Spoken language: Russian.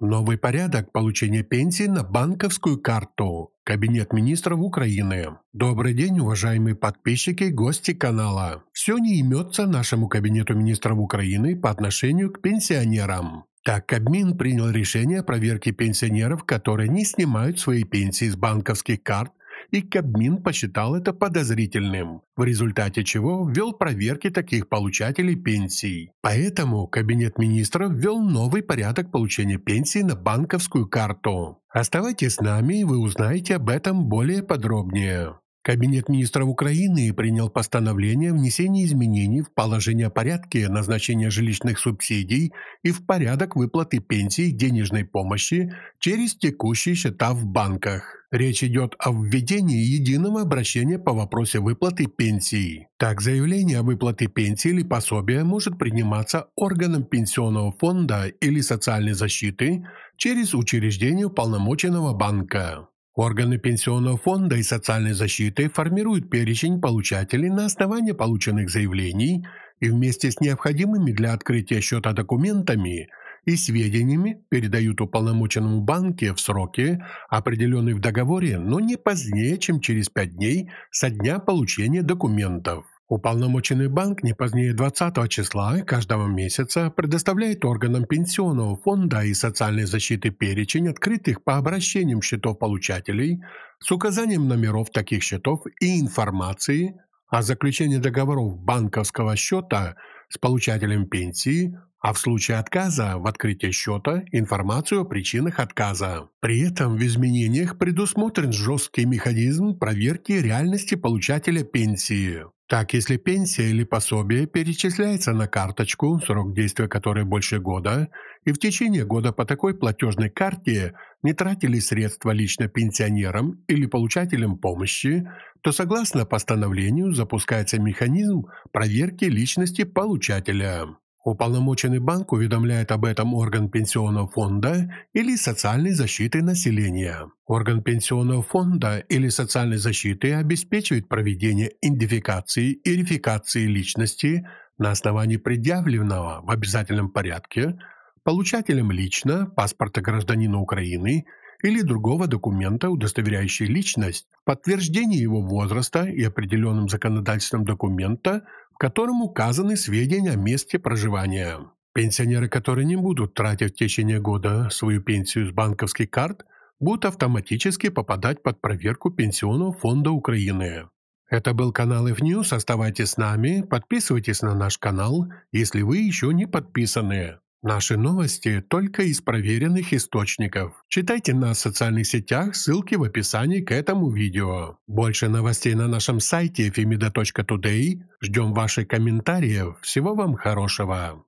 Новый порядок получения пенсии на банковскую карту. Кабинет министров Украины. Добрый день, уважаемые подписчики и гости канала. Все не имется нашему кабинету министров Украины по отношению к пенсионерам. Так, Кабмин принял решение о проверке пенсионеров, которые не снимают свои пенсии с банковских карт, и Кабмин посчитал это подозрительным, в результате чего ввел проверки таких получателей пенсий. Поэтому Кабинет министров ввел новый порядок получения пенсии на банковскую карту. Оставайтесь с нами, и вы узнаете об этом более подробнее. Кабинет министров Украины принял постановление о внесении изменений в положение о порядке назначения жилищных субсидий и в порядок выплаты пенсий и денежной помощи через текущие счета в банках. Речь идет о введении единого обращения по вопросу выплаты пенсии. Так, заявление о выплате пенсии или пособия может приниматься органом пенсионного фонда или социальной защиты через учреждение уполномоченного банка. Органы пенсионного фонда и социальной защиты формируют перечень получателей на основании полученных заявлений и вместе с необходимыми для открытия счета документами и сведениями передают уполномоченному банке в сроки, определенные в договоре, но не позднее, чем через 5 дней со дня получения документов. Уполномоченный банк не позднее 20 числа каждого месяца предоставляет органам пенсионного фонда и социальной защиты перечень открытых по обращениям счетов получателей с указанием номеров таких счетов и информации о заключении договоров банковского счета с получателем пенсии, а в случае отказа в открытии счета информацию о причинах отказа. При этом в изменениях предусмотрен жесткий механизм проверки реальности получателя пенсии. Так, если пенсия или пособие перечисляется на карточку, срок действия которой больше года, и в течение года по такой платежной карте не тратили средства лично пенсионерам или получателям помощи, то согласно постановлению запускается механизм проверки личности получателя. Уполномоченный банк уведомляет об этом орган пенсионного фонда или социальной защиты населения. Орган пенсионного фонда или социальной защиты обеспечивает проведение идентификации и верификации личности на основании предъявленного в обязательном порядке получателем лично паспорта гражданина Украины или другого документа, удостоверяющего личность, подтверждение его возраста и определенным законодательством документа, в котором указаны сведения о месте проживания. Пенсионеры, которые не будут тратить в течение года свою пенсию с банковских карт, будут автоматически попадать под проверку Пенсионного фонда Украины. Это был канал InfoNews. Оставайтесь с нами, подписывайтесь на наш канал, если вы еще не подписаны. Наши новости только из проверенных источников. Читайте нас в социальных сетях, ссылки в описании к этому видео. Больше новостей на нашем сайте femida.today. Ждем ваших комментариев. Всего вам хорошего.